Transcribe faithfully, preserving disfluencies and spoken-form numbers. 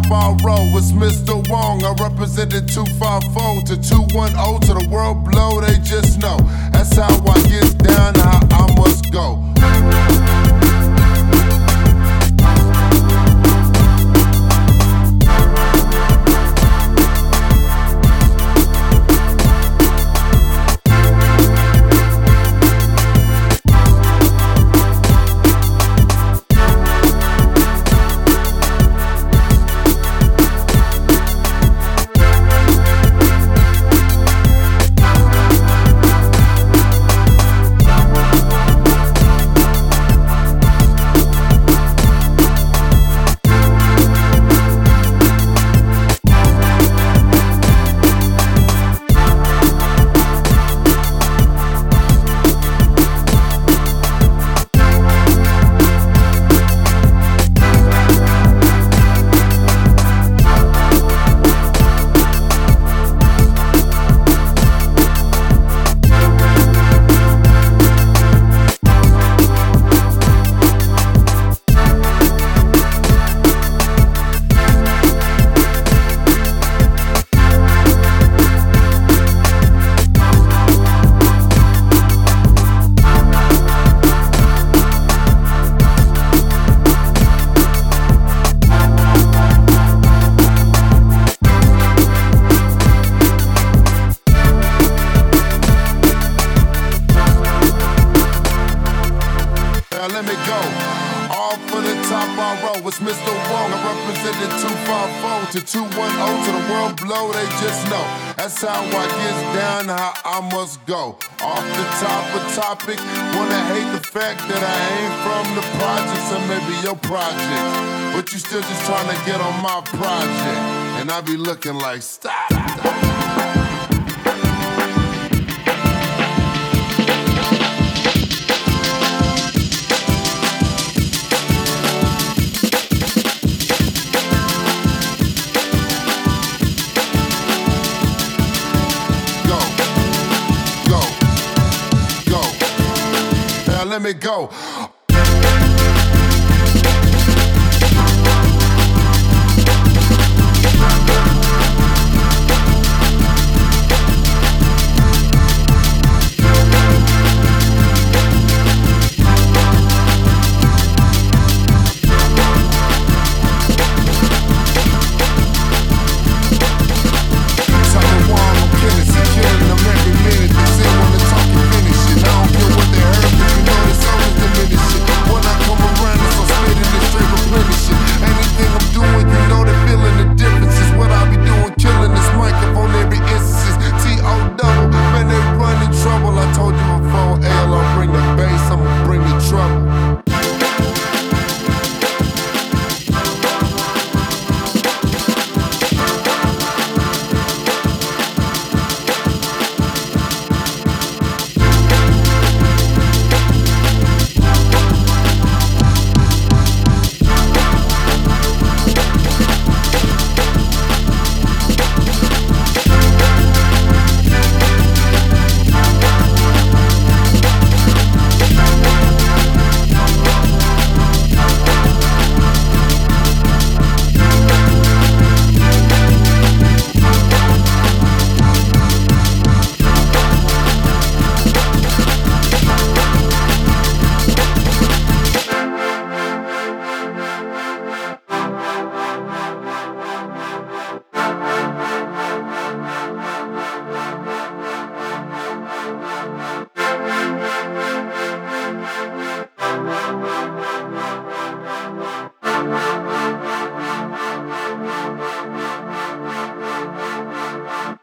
top our row. It's Mister Wong. I represented two five four to two one zero to the world blow. They just know that's how I get down. How I must go. Let me go, all for the top I roll. It's Mister Wong, I represented two five four to two one zero to the world blow. They just know that's how I get down, how I must go. Off the top of topic, wanna hate the fact that I ain't from the projects or maybe your project, but you still just trying to get on my project, and I be looking like stop. Let me go.